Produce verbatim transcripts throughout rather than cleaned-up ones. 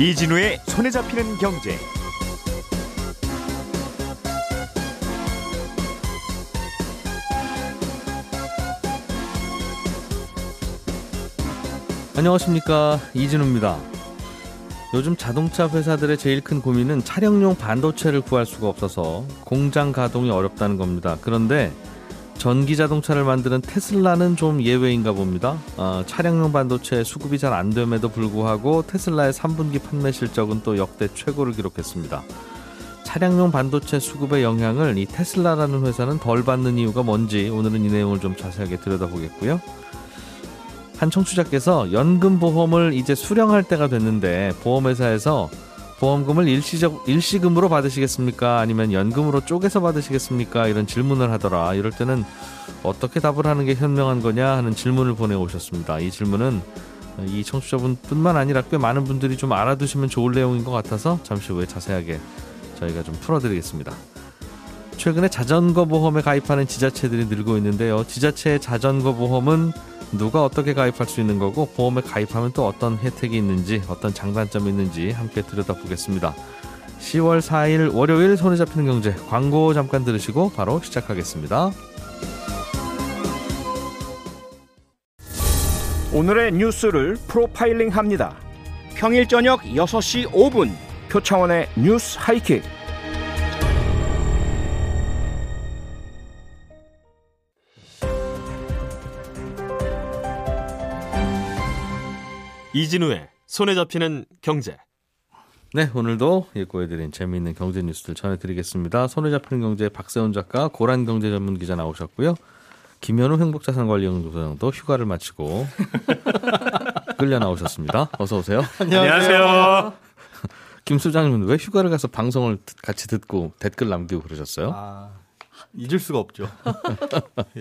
이진우의 손에 잡히는 경제. 안녕하십니까, 이진우입니다. 요즘 자동차 회사들의 제일 큰 고민은 차량용 반도체를 구할 수가 없어서 공장 가동이 어렵다는 겁니다. 그런데 전기 자동차를 만드는 테슬라는 좀 예외인가 봅니다. 어, 차량용 반도체 수급이 잘 안됨에도 불구하고 테슬라의 삼 분기 판매 실적은 또 역대 최고를 기록했습니다. 차량용 반도체 수급의 영향을 이 테슬라라는 회사는 덜 받는 이유가 뭔지 오늘은 이 내용을 좀 자세하게 들여다보겠고요. 한 청취자께서 연금보험을 이제 수령할 때가 됐는데 보험회사에서 보험금을 일시적, 일시금으로 받으시겠습니까? 아니면 연금으로 쪼개서 받으시겠습니까? 이런 질문을 하더라. 이럴 때는 어떻게 답을 하는 게 현명한 거냐 하는 질문을 보내오셨습니다. 이 질문은 이 청취자분뿐만 아니라 꽤 많은 분들이 좀 알아두시면 좋을 내용인 것 같아서 잠시 후에 자세하게 저희가 좀 풀어드리겠습니다. 최근에 자전거 보험에 가입하는 지자체들이 늘고 있는데요. 지자체의 자전거 보험은 누가 어떻게 가입할 수 있는 거고 보험에 가입하면 또 어떤 혜택이 있는지 어떤 장단점이 있는지 함께 들여다보겠습니다. 시월 사일 월요일 손에 잡히는 경제, 광고 잠깐 들으시고 바로 시작하겠습니다. 오늘의 뉴스를 프로파일링 합니다. 평일 저녁 여섯 시 오 분 표창원의 뉴스 하이킥. 이진우의 손에 잡히는 경제. 네, 오늘도 예고해드린 재미있는 경제 뉴스들 전해드리겠습니다. 손에 잡히는 경제 박세훈 작가, 고란 경제 전문 기자 나오셨고요. 김현우 행복자산관리연구소장도 휴가를 마치고 끌려 나오셨습니다. 어서 오세요. 안녕하세요. 김 소장님은 왜 휴가를 가서 방송을 같이 듣고 댓글 남기고 그러셨어요? 아, 잊을 수가 없죠.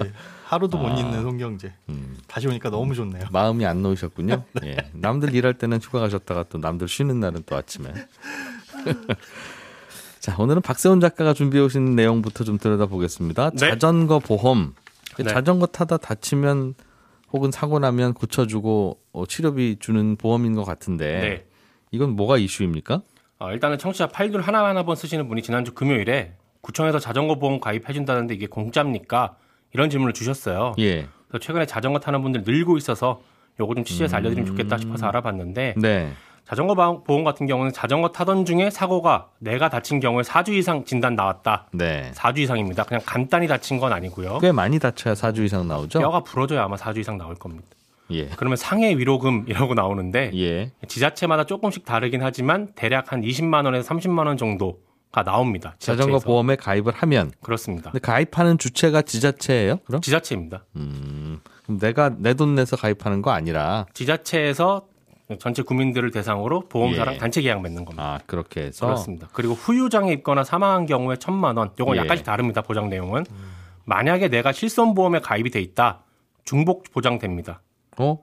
예, 하루도 못 아, 잊는 손경제. 음. 다시 오니까 너무 좋네요. 마음이 안 놓이셨군요. 네. 예, 남들 일할 때는 휴가 가셨다가 또 남들 쉬는 날은 또 아침에. 자, 오늘은 박세훈 작가가 준비해 오신 내용부터 좀 들여다보겠습니다. 네. 자전거 보험. 네. 자전거 타다 다치면 혹은 사고 나면 고쳐주고 치료비 주는 보험인 것 같은데 네. 이건 뭐가 이슈입니까? 어, 일단은 청취자 팔둘 하나하나번 쓰시는 분이 지난주 금요일에 구청에서 자전거 보험 가입해준다는데 이게 공짜입니까? 이런 질문을 주셨어요. 예. 그래서 최근에 자전거 타는 분들 늘고 있어서 요거 좀 취재해서 음... 알려드리면 좋겠다 싶어서 알아봤는데 네. 자전거 보험 같은 경우는 자전거 타던 중에 사고가 내가 다친 경우에 사 주 이상 진단 나왔다. 네. 사 주 이상입니다. 그냥 간단히 다친 건 아니고요. 꽤 많이 다쳐야 사 주 이상 나오죠? 뼈가 부러져야 아마 사 주 이상 나올 겁니다. 예. 그러면 상해 위로금이라고 나오는데 예. 지자체마다 조금씩 다르긴 하지만 대략 한 이십만 원에서 삼십만 원 정도 가 나옵니다. 지자체에서. 자전거 보험에 가입을 하면 그렇습니다. 근데 가입하는 주체가 지자체예요? 그럼? 지자체입니다. 음, 그럼 내가 내 돈 내서 가입하는 거 아니라 지자체에서 전체 국민들을 대상으로 보험사랑 예. 단체 계약 맺는 겁니다. 아, 그렇게 해서 그렇습니다. 그리고 후유장애 입거나 사망한 경우에 천만 원. 요건 예. 약간씩 다릅니다. 보장 내용은 음. 만약에 내가 실손 보험에 가입이 돼 있다, 중복 보장됩니다. 어?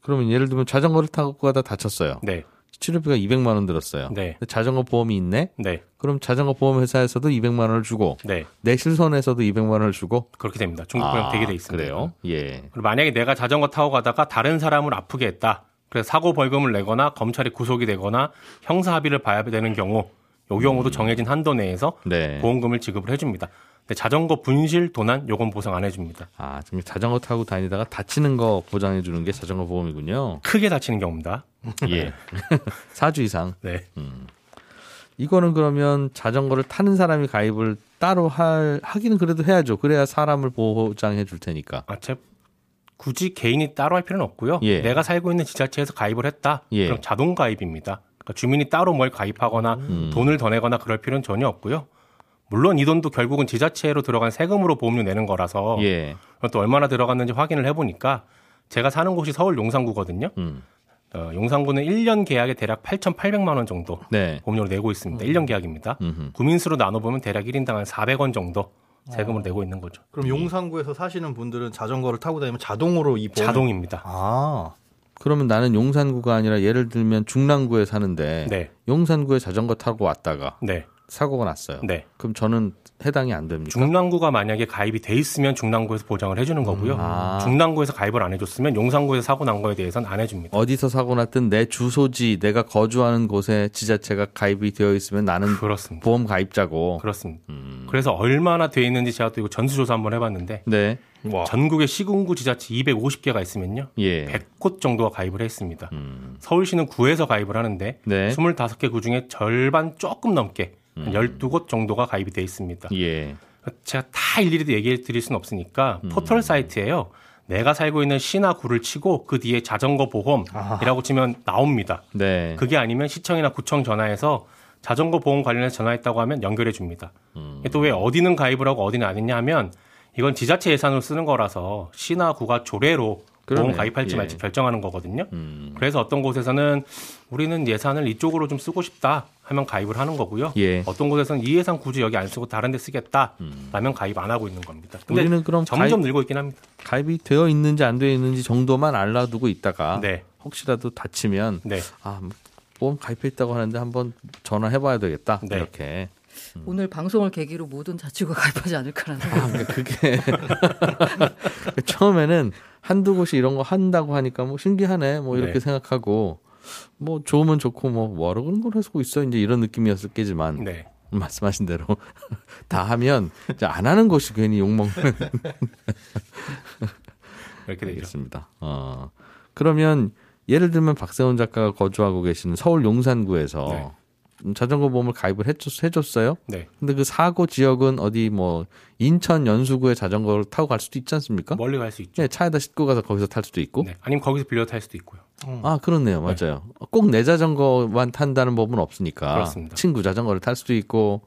그러면 예를 들면 자전거를 타고 가다 다쳤어요. 네. 치료비가 이백만 원 들었어요. 네. 자전거 보험이 있네. 네. 그럼 자전거 보험 회사에서도 이백만 원을 주고, 네. 내 실손에서도 이백만 원을 주고 그렇게 됩니다. 중복 보장 아, 되게 돼 있습니다. 그래요. 예. 그리고 만약에 내가 자전거 타고 가다가 다른 사람을 아프게 했다. 그래서 사고 벌금을 내거나 검찰에 구속이 되거나 형사 합의를 봐야 되는 경우, 이 경우도 음. 정해진 한도 내에서 네. 보험금을 지급을 해줍니다. 근데 자전거 분실, 도난 요건 보상 안 해줍니다. 아, 지금 자전거 타고 다니다가 다치는 거 보장해 주는 게 자전거 보험이군요. 크게 다치는 경우입니다. 예, 사 주 이상. 네. 음. 이거는 그러면 자전거를 타는 사람이 가입을 따로 할 하기는 그래도 해야죠. 그래야 사람을 보장해 줄 테니까. 아, 제, 굳이 개인이 따로 할 필요는 없고요. 예. 내가 살고 있는 지자체에서 가입을 했다. 예. 그럼 자동 가입입니다. 그러니까 주민이 따로 뭘 가입하거나 음. 돈을 더 내거나 그럴 필요는 전혀 없고요. 물론 이 돈도 결국은 지자체로 들어간 세금으로 보험료 내는 거라서 예. 또 얼마나 들어갔는지 확인을 해보니까 제가 사는 곳이 서울 용산구거든요. 음. 어, 용산구는 일 년 계약에 대략 팔천팔백만 원 정도 네. 보험료로 내고 있습니다. 음. 일 년 계약입니다. 음흠. 구민수로 나눠보면 대략 일 인당 한 사백 원 정도 세금을 어. 내고 있는 거죠. 그럼 용산구에서 사시는 분들은 자전거를 타고 다니면 자동으로 이 보험... 자동입니다. 아, 그러면 나는 용산구가 아니라 예를 들면 중랑구에 사는데 네. 용산구에 자전거 타고 왔다가 네. 사고가 났어요. 네. 그럼 저는 해당이 안 됩니까? 중랑구가 만약에 가입이 돼 있으면 중랑구에서 보장을 해주는 거고요. 음, 아. 중랑구에서 가입을 안 해줬으면 용산구에서 사고 난 거에 대해서는 안 해줍니다. 어디서 사고 났든 내 주소지, 내가 거주하는 곳에 지자체가 가입이 되어 있으면 나는 그렇습니다. 보험 가입자고. 그렇습니다. 음. 그래서 얼마나 돼 있는지 제가 또 이거 전수조사 한번 해봤는데 네. 와. 전국의 시군구 지자체 이백오십 개가 있으면요. 예. 백 곳 정도가 가입을 했습니다. 음. 서울시는 구에서 가입을 하는데 네. 이십오 개 구 중에 절반 조금 넘게 한 열두 곳 정도가 가입이 돼 있습니다. 예. 제가 다 일일이 얘기해 드릴 수는 없으니까 음. 포털 사이트에요. 내가 살고 있는 시나 구를 치고 그 뒤에 자전거 보험이라고 아. 치면 나옵니다. 네. 그게 아니면 시청이나 구청 전화해서 자전거 보험 관련해서 전화했다고 하면 연결해 줍니다. 음. 또 왜 어디는 가입을 하고 어디는 안 했냐 하면 이건 지자체 예산으로 쓰는 거라서 시나 구가 조례로 보험 가입할지 예. 말지 결정하는 거거든요. 음. 그래서 어떤 곳에서는 우리는 예산을 이쪽으로 좀 쓰고 싶다 하면 가입을 하는 거고요. 예. 어떤 곳에서는 이 예산 굳이 여기 안 쓰고 다른 데 쓰겠다 라면 음. 가입 안 하고 있는 겁니다. 근데 우리는 그럼 점점 가입, 늘고 있긴 합니다. 가입이 되어 있는지 안 되어 있는지 정도만 알아두고 있다가 네. 혹시라도 다치면 네. 아, 보험 가입했다고 하는데 한번 전화해봐야 되겠다. 네. 이렇게. 오늘 방송을 계기로 모든 자치구가 가입하지 않을까라는 아, 그러니까 그게 처음에는 한두 곳이 이런 거 한다고 하니까 뭐 신기하네 뭐 이렇게 네. 생각하고 뭐 좋으면 좋고 뭐 뭐하러 그런 걸 해서 있어 이제 이런 느낌이었을 게지만 네. 말씀하신 대로 다 하면 이제 안 하는 것이 괜히 욕먹는 이렇게 되겠습니다. 어, 그러면 예를 들면 박세훈 작가가 거주하고 계시는 서울 용산구에서 네. 자전거 보험을 가입을 해줬, 해줬어요. 네. 근데 그 사고 지역은 어디 뭐 인천 연수구에 자전거를 타고 갈 수도 있지 않습니까? 멀리 갈 수 있죠. 네, 차에다 싣고 가서 거기서 탈 수도 있고. 네. 아니면 거기서 빌려 탈 수도 있고요. 음. 아, 그렇네요. 맞아요. 네. 꼭 내 자전거만 탄다는 법은 없으니까. 그렇습니다. 친구 자전거를 탈 수도 있고.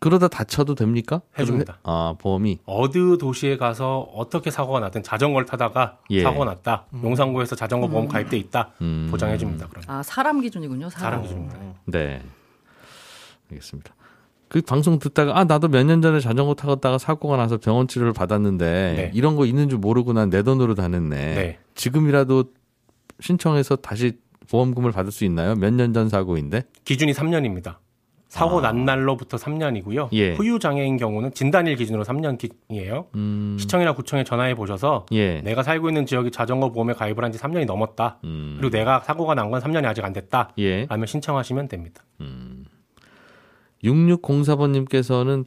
그러다 다쳐도 됩니까? 해줍니다. 아, 보험이. 어느 도시에 가서 어떻게 사고가 났든 자전거를 타다가 예. 사고가 났다. 음. 용산구에서 자전거 보험 음. 가입돼 있다. 음. 보장해줍니다. 그럼. 아, 사람 기준이군요. 사람, 사람 기준입니다. 네. 알겠습니다. 그 방송 듣다가 아 나도 몇 년 전에 자전거 타다가 사고가 나서 병원 치료를 받았는데 네. 이런 거 있는 줄 모르고 난 내 돈으로 다 냈네. 네. 지금이라도 신청해서 다시 보험금을 받을 수 있나요? 몇 년 전 사고인데? 기준이 삼 년입니다. 사고 아. 난 날로부터 삼 년이고요. 예. 후유장애인 경우는 진단일 기준으로 삼 년이에요. 음. 시청이나 구청에 전화해 보셔서 예. 내가 살고 있는 지역이 자전거 보험에 가입을 한 지 삼 년이 넘었다. 음. 그리고 내가 사고가 난 건 삼 년이 아직 안 됐다. 예. 라면 신청하시면 됩니다. 음. 육육공사 번님께서는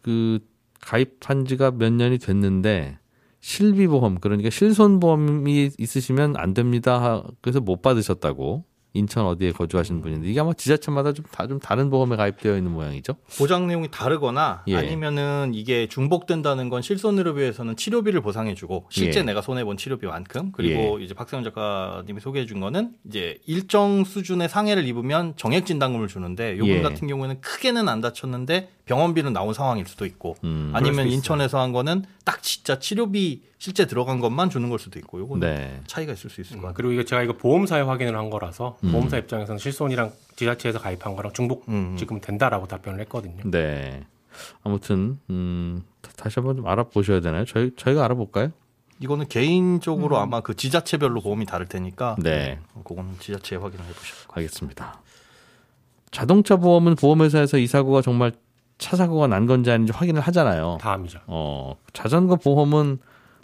그 가입한 지가 몇 년이 됐는데 실비보험, 그러니까 실손보험이 있으시면 안 됩니다. 그래서 못 받으셨다고. 인천 어디에 거주하시는 분인데 이게 아마 지자체마다 좀, 다, 좀 다른 보험에 가입되어 있는 모양이죠? 보장 내용이 다르거나 예. 아니면은 이게 중복된다는 건 실손으로 비해서는 치료비를 보상해주고 실제 예. 내가 손해본 치료비만큼 그리고 예. 이제 박세훈 작가님이 소개해준 거는 이제 일정 수준의 상해를 입으면 정액 진단금을 주는데 요분 예. 같은 경우에는 크게는 안 다쳤는데 병원비는 나온 상황일 수도 있고 음, 아니면 인천에서 한 거는 딱 진짜 치료비 실제 들어간 것만 주는 걸 수도 있고 요거는 네. 차이가 있을 수 있을 것 같아요. 그리고 이게 제가 이거 보험사에 확인을 한 거라서 음. 보험사 입장에서는 실손이랑 지자체에서 가입한 거랑 중복 음. 지금 된다라고 답변을 했거든요. 네. 아무튼 음, 다시 한번 좀 알아보셔야 되나요? 저희, 저희가 알아볼까요? 이거는 개인적으로 음. 아마 그 지자체별로 보험이 다를 테니까 네. 그거는 지자체에 확인을 해보셔야 될 알겠습니다. 자동차 보험은 보험회사에서 이 사고가 정말 차 사고가 난 건지 아닌지 확인을 하잖아요. 다 합니다. 어, 자전거 보험은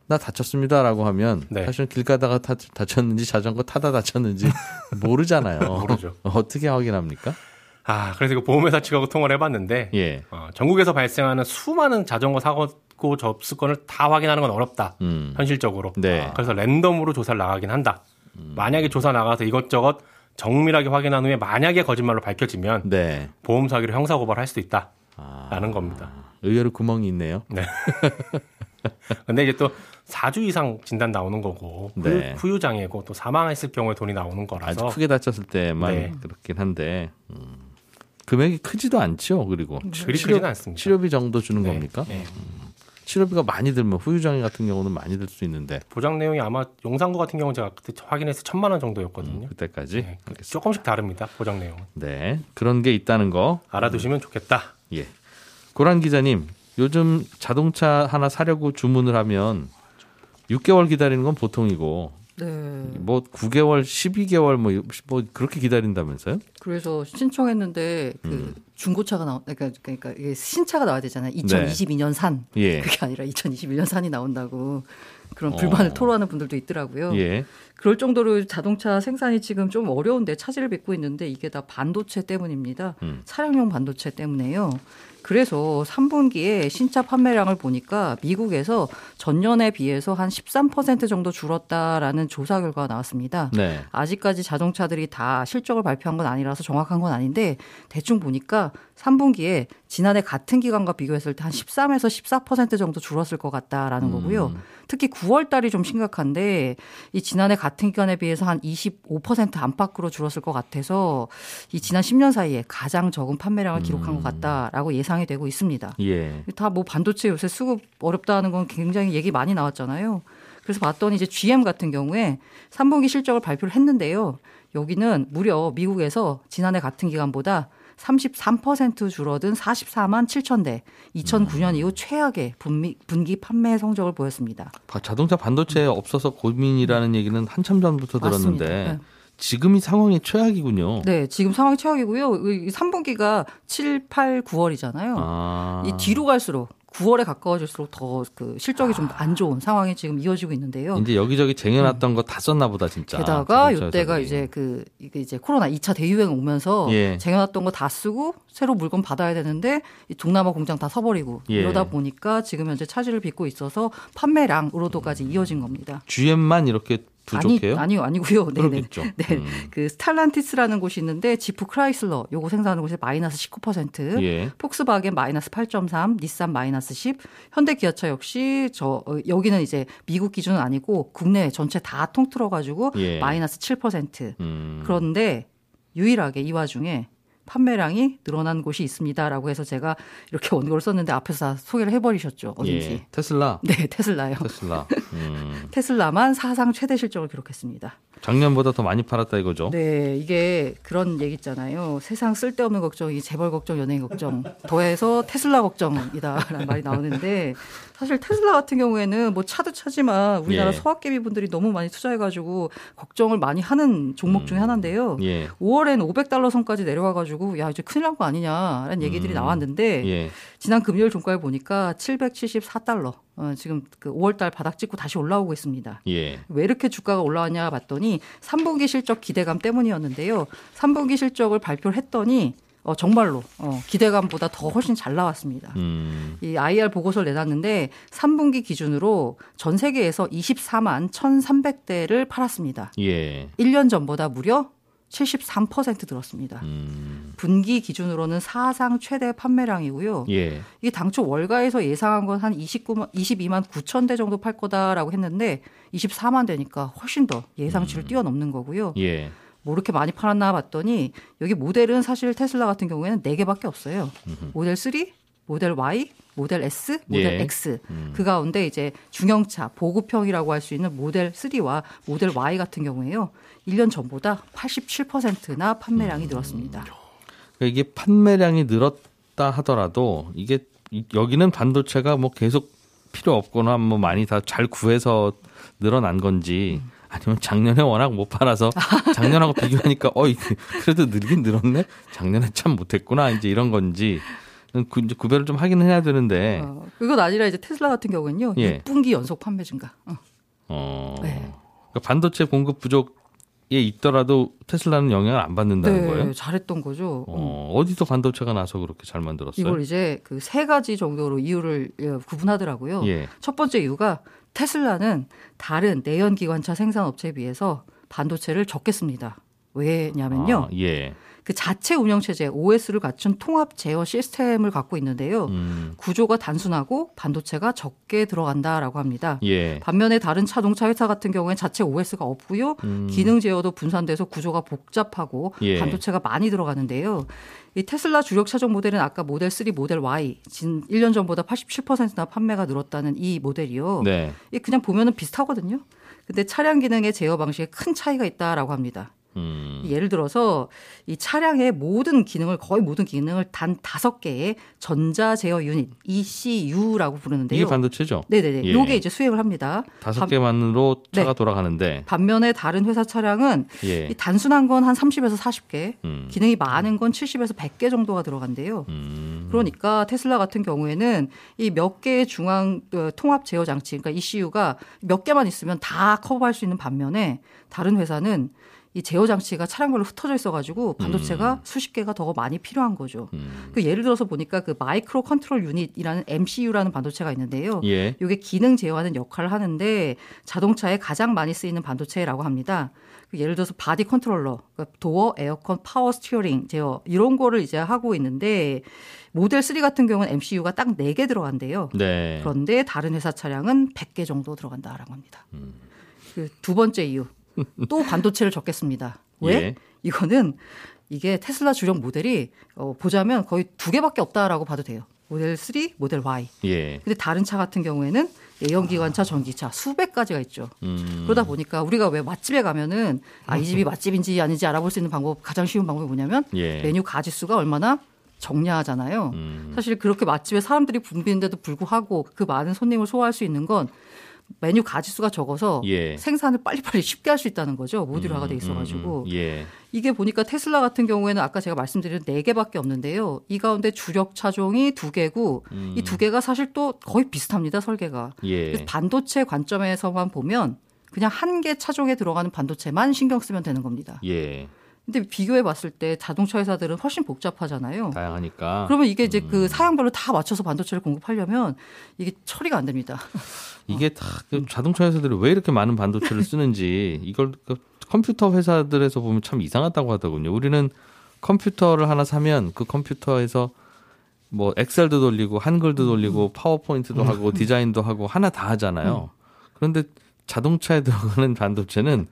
나 다쳤습니다라고 하면 네. 사실 길 가다가 타, 다쳤는지 자전거 타다 다쳤는지 모르잖아요. 모르죠. 어떻게 확인합니까? 아, 그래서 이거 보험회사 측하고 통화를 해봤는데 예. 어, 전국에서 발생하는 수많은 자전거 사고 접수건을 다 확인하는 건 어렵다. 음. 현실적으로. 네. 그래서 랜덤으로 조사를 나가긴 한다. 음. 만약에 조사 나가서 이것저것 정밀하게 확인한 후에 만약에 거짓말로 밝혀지면 네. 보험 사기로 형사고발할 수도 있다. 라는 겁니다. 아, 의외로 구멍이 있네요. 네. 근데 이제 또 사 주 이상 진단 나오는 거고 네. 후유장애고 또 사망했을 경우에 돈이 나오는 거라서 아주 크게 다쳤을 때만 네. 그렇긴 한데 음. 금액이 크지도 않죠. 그리고 네. 치료, 크지는 않습니다. 치료비 정도 주는 네. 겁니까? 네. 음. 치료비가 많이 들면 후유장애 같은 경우는 많이 들 수 있는데 보장 내용이 아마 용산구 같은 경우는 제가 그때 확인해서 천만 원 정도였거든요. 음, 그때까지 네. 조금씩 다릅니다. 보장 내용은. 네. 그런 게 있다는 거 알아두시면 음. 좋겠다. 예, 고란 기자님, 요즘 자동차 하나 사려고 주문을 하면 육 개월 기다리는 건 보통이고 네. 뭐 구 개월, 십이 개월 뭐, 뭐 그렇게 기다린다면서요? 그래서 신청했는데 그 음. 중고차가 나온 그러니까 그러니까 이게 신차가 나와야 되잖아요. 이천이십이 년 산. 예. 그게 아니라 이천이십일 년 산이 나온다고 그런 불만을 어. 토로하는 분들도 있더라고요. 예. 그럴 정도로 자동차 생산이 지금 좀 어려운데 차질을 빚고 있는데 이게 다 반도체 때문입니다. 음. 차량용 반도체 때문에요. 그래서 삼 분기에 신차 판매량을 보니까 미국에서 전년에 비해서 한 십삼 퍼센트 정도 줄었다라는 조사 결과가 나왔습니다. 네. 아직까지 자동차들이 다 실적을 발표한 건 아니라서 정확한 건 아닌데 대충 보니까 삼 분기에 지난해 같은 기간과 비교했을 때 한 십삼에서 십사 퍼센트 정도 줄었을 것 같다라는 음. 거고요. 특히 구월 달이 좀 심각한데 이 지난해 같은 기간에 비해서 한 이십오 퍼센트 안팎으로 줄었을 것 같아서 이 지난 십 년 사이에 가장 적은 판매량을 기록한 것 같다라고 예상이 되고 있습니다. 예. 다 뭐 반도체 요새 수급 어렵다는 건 굉장히 얘기 많이 나왔잖아요. 그래서 봤더니 이제 지엠 같은 경우에 삼 분기 실적을 발표를 했는데요. 여기는 무려 미국에서 지난해 같은 기간보다 삼십삼 퍼센트 줄어든 사십사만 칠천 대, 이천구 년 이후 최악의 분미, 분기 판매 성적을 보였습니다. 자동차 반도체 없어서 고민이라는 얘기는 한참 전부터 맞습니다. 들었는데 네. 지금이 상황이 최악이군요. 네. 지금 상황이 최악이고요. 삼 분기가 칠, 팔, 구월이잖아요. 아. 이 뒤로 갈수록. 구월에 가까워질수록 더 그 실적이 좀 안 좋은 상황이 지금 이어지고 있는데요. 이제 여기저기 쟁여놨던 음. 거 다 썼나 보다 진짜. 게다가 이때가 이제 그 이게 이제 코로나 이 차 대유행 오면서 예. 쟁여놨던 거 다 쓰고 새로 물건 받아야 되는데 이 동남아 공장 다 서버리고 예. 이러다 보니까 지금 현재 차질을 빚고 있어서 판매량으로도까지 이어진 겁니다. 지엠만 이렇게. 부족해요? 아니, 아니요, 아니고요. 네네. 네, 음. 그 스탈란티스라는 곳이 있는데 지프 크라이슬러 요거 생산하는 곳에 마이너스 십구 퍼센트, 예. 폭스바겐 마이너스 팔 점 삼, 닛산 마이너스 십, 현대 기아차 역시 저 여기는 이제 미국 기준은 아니고 국내 전체 다 통틀어 가지고 예. 마이너스 칠 퍼센트. 음. 그런데 유일하게 이 와중에 판매량이 늘어난 곳이 있습니다라고 해서 제가 이렇게 원고를 썼는데 앞에서 다 소개를 해버리셨죠. 어딘지. 예, 테슬라. 네. 테슬라요. 테슬라. 음. 테슬라만 사상 최대 실적을 기록했습니다. 작년보다 더 많이 팔았다 이거죠. 네. 이게 그런 얘기 있잖아요. 세상 쓸데없는 걱정이 재벌 걱정, 연예인 걱정 더해서 테슬라 걱정이다라는 말이 나오는데 사실 테슬라 같은 경우에는 뭐 차도 차지만 우리나라 예. 소아개미 분들이 너무 많이 투자해가지고 걱정을 많이 하는 종목 음. 중에 하나인데요. 예. 오월엔 오백 달러 선까지 내려와가지고 야 이제 큰일 난 거 아니냐라는 얘기들이 음. 나왔는데 예. 지난 금요일 종가를 보니까 칠백칠십사 달러. 어, 지금 그 오월 달 바닥 찍고 다시 올라오고 있습니다. 예. 왜 이렇게 주가가 올라왔냐 봤더니 삼 분기 실적 기대감 때문이었는데요. 삼 분기 실적을 발표를 했더니 어, 정말로 어, 기대감보다 더 훨씬 잘 나왔습니다. 음. 이 아이알 보고서를 내놨는데 삼 분기 기준으로 전 세계에서 이십사만 천삼백 대를 팔았습니다. 예. 일 년 전보다 무려 칠십삼 퍼센트 늘었습니다. 음. 분기 기준으로는 사상 최대 판매량이고요. 예. 이게 당초 월가에서 예상한 건 한 이십구만, 이십이만 구천 대 정도 팔 거다라고 했는데 이십사만 대니까 훨씬 더 예상치를 음. 뛰어넘는 거고요. 예. 뭐 이렇게 많이 팔았나 봤더니 여기 모델은 사실 테슬라 같은 경우에는 네 개밖에 없어요. 음흠. 모델 삼, 모델 Y, 모델 S, 모델 예. X. 음. 그 가운데 이제 중형차, 보급형이라고 할 수 있는 모델 삼과 모델 Y 같은 경우에요. 일 년 전보다 팔십칠 퍼센트나 판매량이 음. 늘었습니다. 이게 판매량이 늘었다 하더라도 이게 여기는 반도체가 뭐 계속 필요 없거나 뭐 많이 다 잘 구해서 늘어난 건지 음. 아니면 작년에 워낙 못 팔아서 작년하고 비교하니까 어이 그래도 늘긴 늘었네. 작년에 참 못했구나 이제 이런 건지. 그, 이제 구별을 좀 하긴 해야 되는데 어, 그건 아니라 이제 테슬라 같은 경우는요 예. 육 분기 연속 판매 증가. 어. 어, 네. 그러니까 반도체 공급 부족에 있더라도 테슬라는 영향을 안 받는다는 네, 거예요? 잘했던 거죠. 어, 음. 어디서 반도체가 나서 그렇게 잘 만들었어요? 이걸 이제 그 세 가지 정도로 이유를 구분하더라고요. 예. 첫 번째 이유가 테슬라는 다른 내연기관차 생산업체에 비해서 반도체를 적게 씁니다. 왜냐면요. 아, 예. 그 자체 운영체제 오에스를 갖춘 통합 제어 시스템을 갖고 있는데요. 음. 구조가 단순하고 반도체가 적게 들어간다라고 합니다. 예. 반면에 다른 자동차 회사 같은 경우에는 자체 오에스가 없고요. 음. 기능 제어도 분산돼서 구조가 복잡하고 예. 반도체가 많이 들어가는데요. 이 테슬라 주력 차종 모델은 아까 모델 삼, 모델 Y, 진 일 년 전보다 팔십칠 퍼센트나 판매가 늘었다는 이 모델이요. 네. 그냥 보면은 비슷하거든요. 근데 차량 기능의 제어 방식에 큰 차이가 있다라고 합니다. 음. 예를 들어서 이 차량의 모든 기능을 거의 모든 기능을 단 다섯 개의 전자 제어 유닛 이씨유라고 부르는데요. 이게 반도체죠? 네네네. 예. 이게 이제 수행을 합니다. 다섯 개만으로 차가 네. 돌아가는데 반면에 다른 회사 차량은 예. 이 단순한 건 한 삼십에서 사십 개, 음. 기능이 많은 건 칠십에서 백 개 정도가 들어간대요. 음. 그러니까 테슬라 같은 경우에는 이 몇 개의 중앙 통합 제어 장치, 그러니까 이씨유가 몇 개만 있으면 다 커버할 수 있는 반면에 다른 회사는 이 제어 장치가 차량별로 흩어져 있어가지고 반도체가 음. 수십 개가 더 많이 필요한 거죠. 음. 그 예를 들어서 보니까 그 마이크로 컨트롤 유닛이라는 엠씨유라는 반도체가 있는데요. 예. 이게 기능 제어하는 역할을 하는데 자동차에 가장 많이 쓰이는 반도체라고 합니다. 그 예를 들어서 바디 컨트롤러, 그러니까 도어, 에어컨, 파워 스티어링 제어 이런 거를 이제 하고 있는데 모델 쓰리 같은 경우는 엠씨유가 딱 네 개 들어간대요. 네. 그런데 다른 회사 차량은 백 개 정도 들어간다라고 합니다. 음. 그 두 번째 이유. 또 반도체를 적겠습니다. 왜? 예. 이거는 이게 테슬라 주력 모델이 어, 보자면 거의 두 개밖에 없다라고 봐도 돼요. 모델 쓰리, 모델 Y. 예. 근데 다른 차 같은 경우에는 내연기관차, 전기차 수백 가지가 있죠. 음. 그러다 보니까 우리가 왜 맛집에 가면은 아, 이 집이 맛집인지 아닌지 알아볼 수 있는 방법 가장 쉬운 방법이 뭐냐면 예. 메뉴 가지 수가 얼마나 적냐하잖아요. 음. 사실 그렇게 맛집에 사람들이 붐비는데도 불구하고 그 많은 손님을 소화할 수 있는 건 메뉴 가지수가 적어서 예. 생산을 빨리빨리 쉽게 할 수 있다는 거죠. 모듈화가 음, 돼 있어가지고. 음, 예. 이게 보니까 테슬라 같은 경우에는 아까 제가 말씀드린 네 개밖에 없는데요. 이 가운데 주력 차종이 두 개고 음. 이 두 개가 사실 또 거의 비슷합니다. 설계가. 예. 그래서 반도체 관점에서만 보면 그냥 한 개 차종에 들어가는 반도체만 신경 쓰면 되는 겁니다. 예. 근데 비교해 봤을 때 자동차 회사들은 훨씬 복잡하잖아요. 다양하니까. 그러면 이게 이제 음. 그 사양별로 다 맞춰서 반도체를 공급하려면 이게 처리가 안 됩니다. 이게 다 그 자동차 회사들이 왜 이렇게 많은 반도체를 쓰는지 이걸 그 컴퓨터 회사들에서 보면 참 이상하다고 하더군요. 우리는 컴퓨터를 하나 사면 그 컴퓨터에서 뭐 엑셀도 돌리고 한글도 돌리고 파워포인트도 하고 디자인도 하고 하나 다 하잖아요. 그런데 자동차에 들어가는 반도체는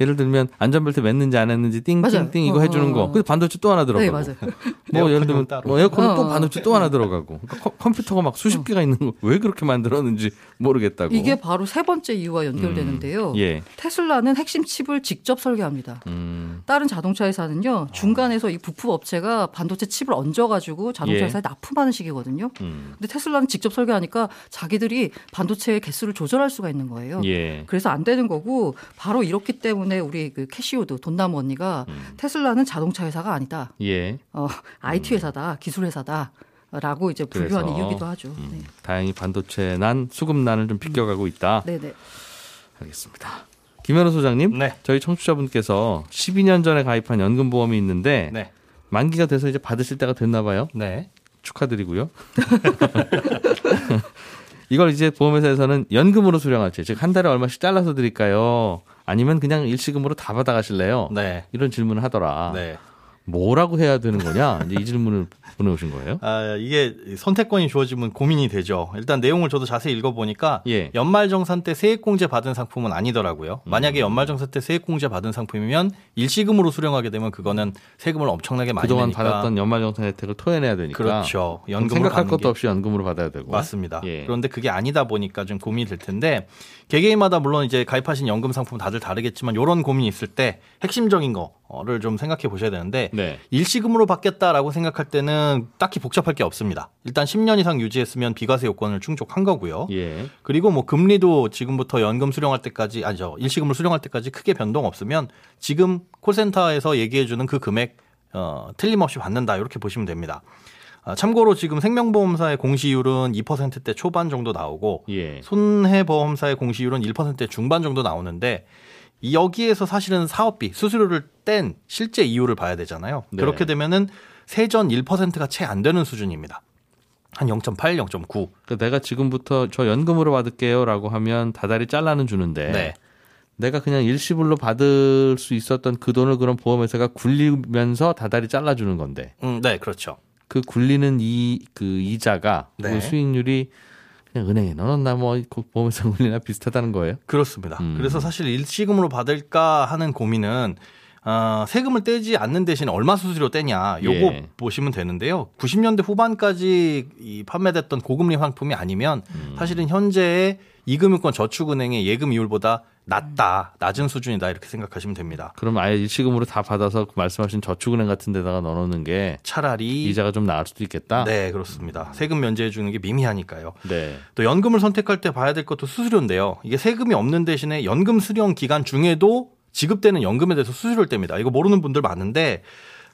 예를 들면 안전벨트 맸는지 안 했는지 띵띵띵 이거 어, 해주는 거. 그래서 반도체 또 하나 들어가고. 네, 맞아요. 뭐 예를 들면 뭐 에어컨은 어, 또 반도체 또 하나 들어가고. 그러니까 컴퓨터가 막 수십 어. 개가 있는 거 왜 그렇게 만들었는지 모르겠다고. 이게 바로 세 번째 이유와 연결되는데요. 음, 예. 테슬라는 핵심 칩을 직접 설계합니다. 음. 다른 자동차 회사는요. 중간에서 이 부품 업체가 반도체 칩을 얹어가지고 자동차 회사에 예. 납품하는 식이거든요. 음. 근데 테슬라는 직접 설계하니까 자기들이 반도체의 개수를 조절할 수가 있는 거예요. 예. 그래서 안 되는 거고 바로 이렇기 때문에 우리 그 캐시우드 돈나무 언니가 음. 테슬라는 자동차 회사가 아니다. 예. 어, 아이티 회사다, 기술 회사다라고 이제 분류하는 이유기도 하죠. 음. 네. 다행히 반도체 난 수급난을 좀 비껴가고 있다. 네네. 알겠습니다. 김현우 소장님, 네. 저희 청취자분께서 십이 년 전에 가입한 연금보험이 있는데 네. 만기가 돼서 이제 받으실 때가 됐나 봐요. 네. 축하드리고요. 이걸 이제 보험회사에서는 연금으로 수령할지, 즉 한 달에 얼마씩 잘라서 드릴까요? 아니면 그냥 일시금으로 다 받아가실래요? 네. 이런 질문을 하더라. 네. 뭐라고 해야 되는 거냐? 이제 이 질문을 보내오신 거예요? 아, 이게 선택권이 주어지면 고민이 되죠. 일단 내용을 저도 자세히 읽어보니까 예. 연말정산 때 세액공제 받은 상품은 아니더라고요. 만약에 음. 연말정산 때 세액공제 받은 상품이면 일시금으로 수령하게 되면 그거는 세금을 엄청나게 많이 그동안 내니까. 그동안 받았던 연말정산 혜택을 토해내야 되니까. 그렇죠. 연금을 생각할 것도 게... 없이 연금으로 받아야 되고. 맞습니다. 예. 그런데 그게 아니다 보니까 좀 고민이 될 텐데 개개인마다 물론 이제 가입하신 연금 상품 다들 다르겠지만 이런 고민이 있을 때 핵심적인 거를 좀 생각해 보셔야 되는데 네. 일시금으로 받겠다라고 생각할 때는 딱히 복잡할 게 없습니다. 일단 십 년 이상 유지했으면 비과세 요건을 충족한 거고요. 예. 그리고 뭐 금리도 지금부터 연금 수령할 때까지 아니죠. 일시금을 수령할 때까지 크게 변동 없으면 지금 콜센터에서 얘기해 주는 그 금액 어, 틀림없이 받는다 이렇게 보시면 됩니다. 참고로 지금 생명보험사의 공시율은 이 퍼센트대 초반 정도 나오고 예. 손해보험사의 공시율은 일 퍼센트대 중반 정도 나오는데 여기에서 사실은 사업비, 수수료를 뗀 실제 이율을 봐야 되잖아요. 네. 그렇게 되면은 세전 일 퍼센트가 채 안 되는 수준입니다. 한 영 점 팔, 영 점 구. 그러니까 내가 지금부터 저 연금으로 받을게요 라고 하면 다달이 잘라는 주는데 네. 내가 그냥 일시불로 받을 수 있었던 그 돈을 그럼 보험회사가 굴리면서 다달이 잘라주는 건데. 음, 네, 그렇죠. 그 굴리는 이 그 이자가 네. 그 수익률이 그냥 은행에 넣어놨나 뭐 보험회사 굴리나 비슷하다는 거예요? 그렇습니다. 음. 그래서 사실 일시금으로 받을까 하는 고민은 어, 세금을 떼지 않는 대신 얼마 수수료 떼냐 요거 예. 보시면 되는데요. 구십 년대 후반까지 이 판매됐던 고금리 상품이 아니면 음. 사실은 현재의 이금융권 저축은행의 예금 이율보다 낮다, 낮은 수준이다 이렇게 생각하시면 됩니다. 그럼 아예 일시금으로 다 받아서 말씀하신 저축은행 같은 데다가 넣어놓는 게 차라리 이자가 좀 나을 수도 있겠다. 네, 그렇습니다. 세금 면제해 주는 게 미미하니까요. 네. 또 연금을 선택할 때 봐야 될 것도 수수료인데요. 이게 세금이 없는 대신에 연금 수령 기간 중에도 지급되는 연금에 대해서 수수료를 뗍니다. 이거 모르는 분들 많은데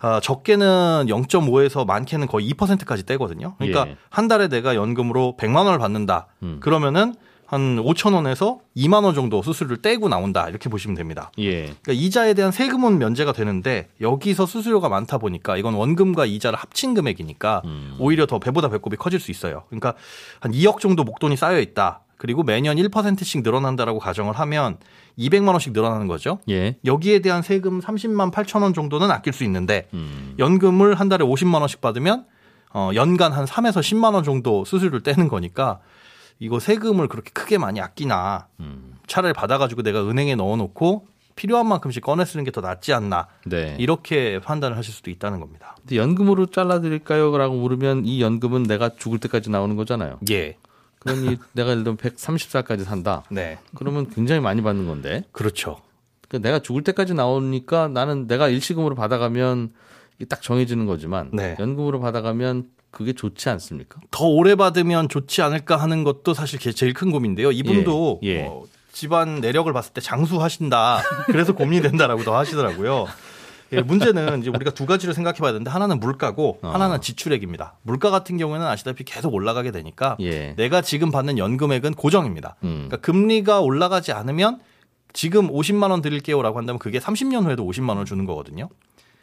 어, 적게는 영 점 오에서 많게는 거의 이 퍼센트까지 떼거든요. 그러니까 예. 한 달에 내가 연금으로 백만 원을 받는다. 음. 그러면은 한 오천 원에서 이만 원 정도 수수료를 떼고 나온다. 이렇게 보시면 됩니다. 예. 그러니까 이자에 대한 세금은 면제가 되는데 여기서 수수료가 많다 보니까 이건 원금과 이자를 합친 금액이니까 음. 오히려 더 배보다 배꼽이 커질 수 있어요. 그러니까 한 이억 정도 목돈이 쌓여 있다. 그리고 매년 일 퍼센트씩 늘어난다라고 가정을 하면 이백만 원씩 늘어나는 거죠. 예. 여기에 대한 세금 삼십만 팔천 원 정도는 아낄 수 있는데 음. 연금을 한 달에 오십만 원씩 받으면 어, 연간 한 삼에서 십만 원 정도 수수료를 떼는 거니까 이거 세금을 그렇게 크게 많이 아끼나 음. 차라리 받아가지고 내가 은행에 넣어놓고 필요한 만큼씩 꺼내 쓰는 게 더 낫지 않나 네. 이렇게 판단을 하실 수도 있다는 겁니다. 근데 연금으로 잘라드릴까요? 라고 물으면 이 연금은 내가 죽을 때까지 나오는 거잖아요. 예. 그러니 내가 예를 들면 백삼십 살까지 산다. 네. 그러면 굉장히 많이 받는 건데. 그렇죠. 그러니까 내가 죽을 때까지 나오니까 나는 내가 일시금으로 받아가면 딱 정해지는 거지만 네. 연금으로 받아가면 그게 좋지 않습니까? 더 오래 받으면 좋지 않을까 하는 것도 사실 제일 큰 고민인데요. 이분도 예, 예. 어, 집안 내력을 봤을 때 장수하신다. 그래서 고민이 된다라고도 하시더라고요. 예, 문제는 이제 우리가 두 가지를 생각해 봐야 되는데 하나는 물가고 어. 하나는 지출액입니다. 물가 같은 경우에는 아시다시피 계속 올라가게 되니까 예. 내가 지금 받는 연금액은 고정입니다. 음. 그러니까 금리가 올라가지 않으면 지금 오십만 원 드릴게요 라고 한다면 그게 삼십 년 후에도 오십만 원을 주는 거거든요.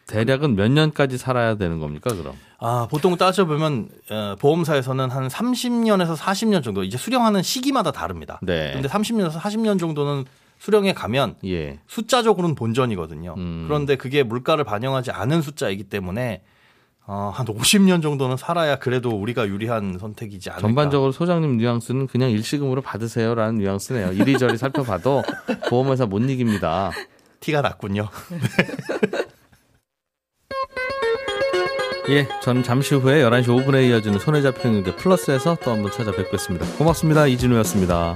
대략은 몇 년까지 살아야 되는 겁니까, 그럼? 아, 보통 따져보면 어, 보험사에서는 한 삼십 년에서 사십 년 정도 이제 수령하는 시기마다 다릅니다. 네. 근데 삼십 년에서 사십 년 정도는 수령에 가면 예. 숫자적으로는 본전이거든요. 음. 그런데 그게 물가를 반영하지 않은 숫자이기 때문에 어, 한 오십 년 정도는 살아야 그래도 우리가 유리한 선택이지 않을까. 전반적으로 소장님 뉘앙스는 그냥 일시금으로 받으세요라는 뉘앙스네요. 이리저리 살펴봐도 보험회사 못 이깁니다. 티가 났군요. 예, 저는 잠시 후에 열한 시 오 분에 이어지는 손에 잡히는 경제 플러스에서 또 한번 찾아뵙겠습니다. 고맙습니다. 이진우였습니다.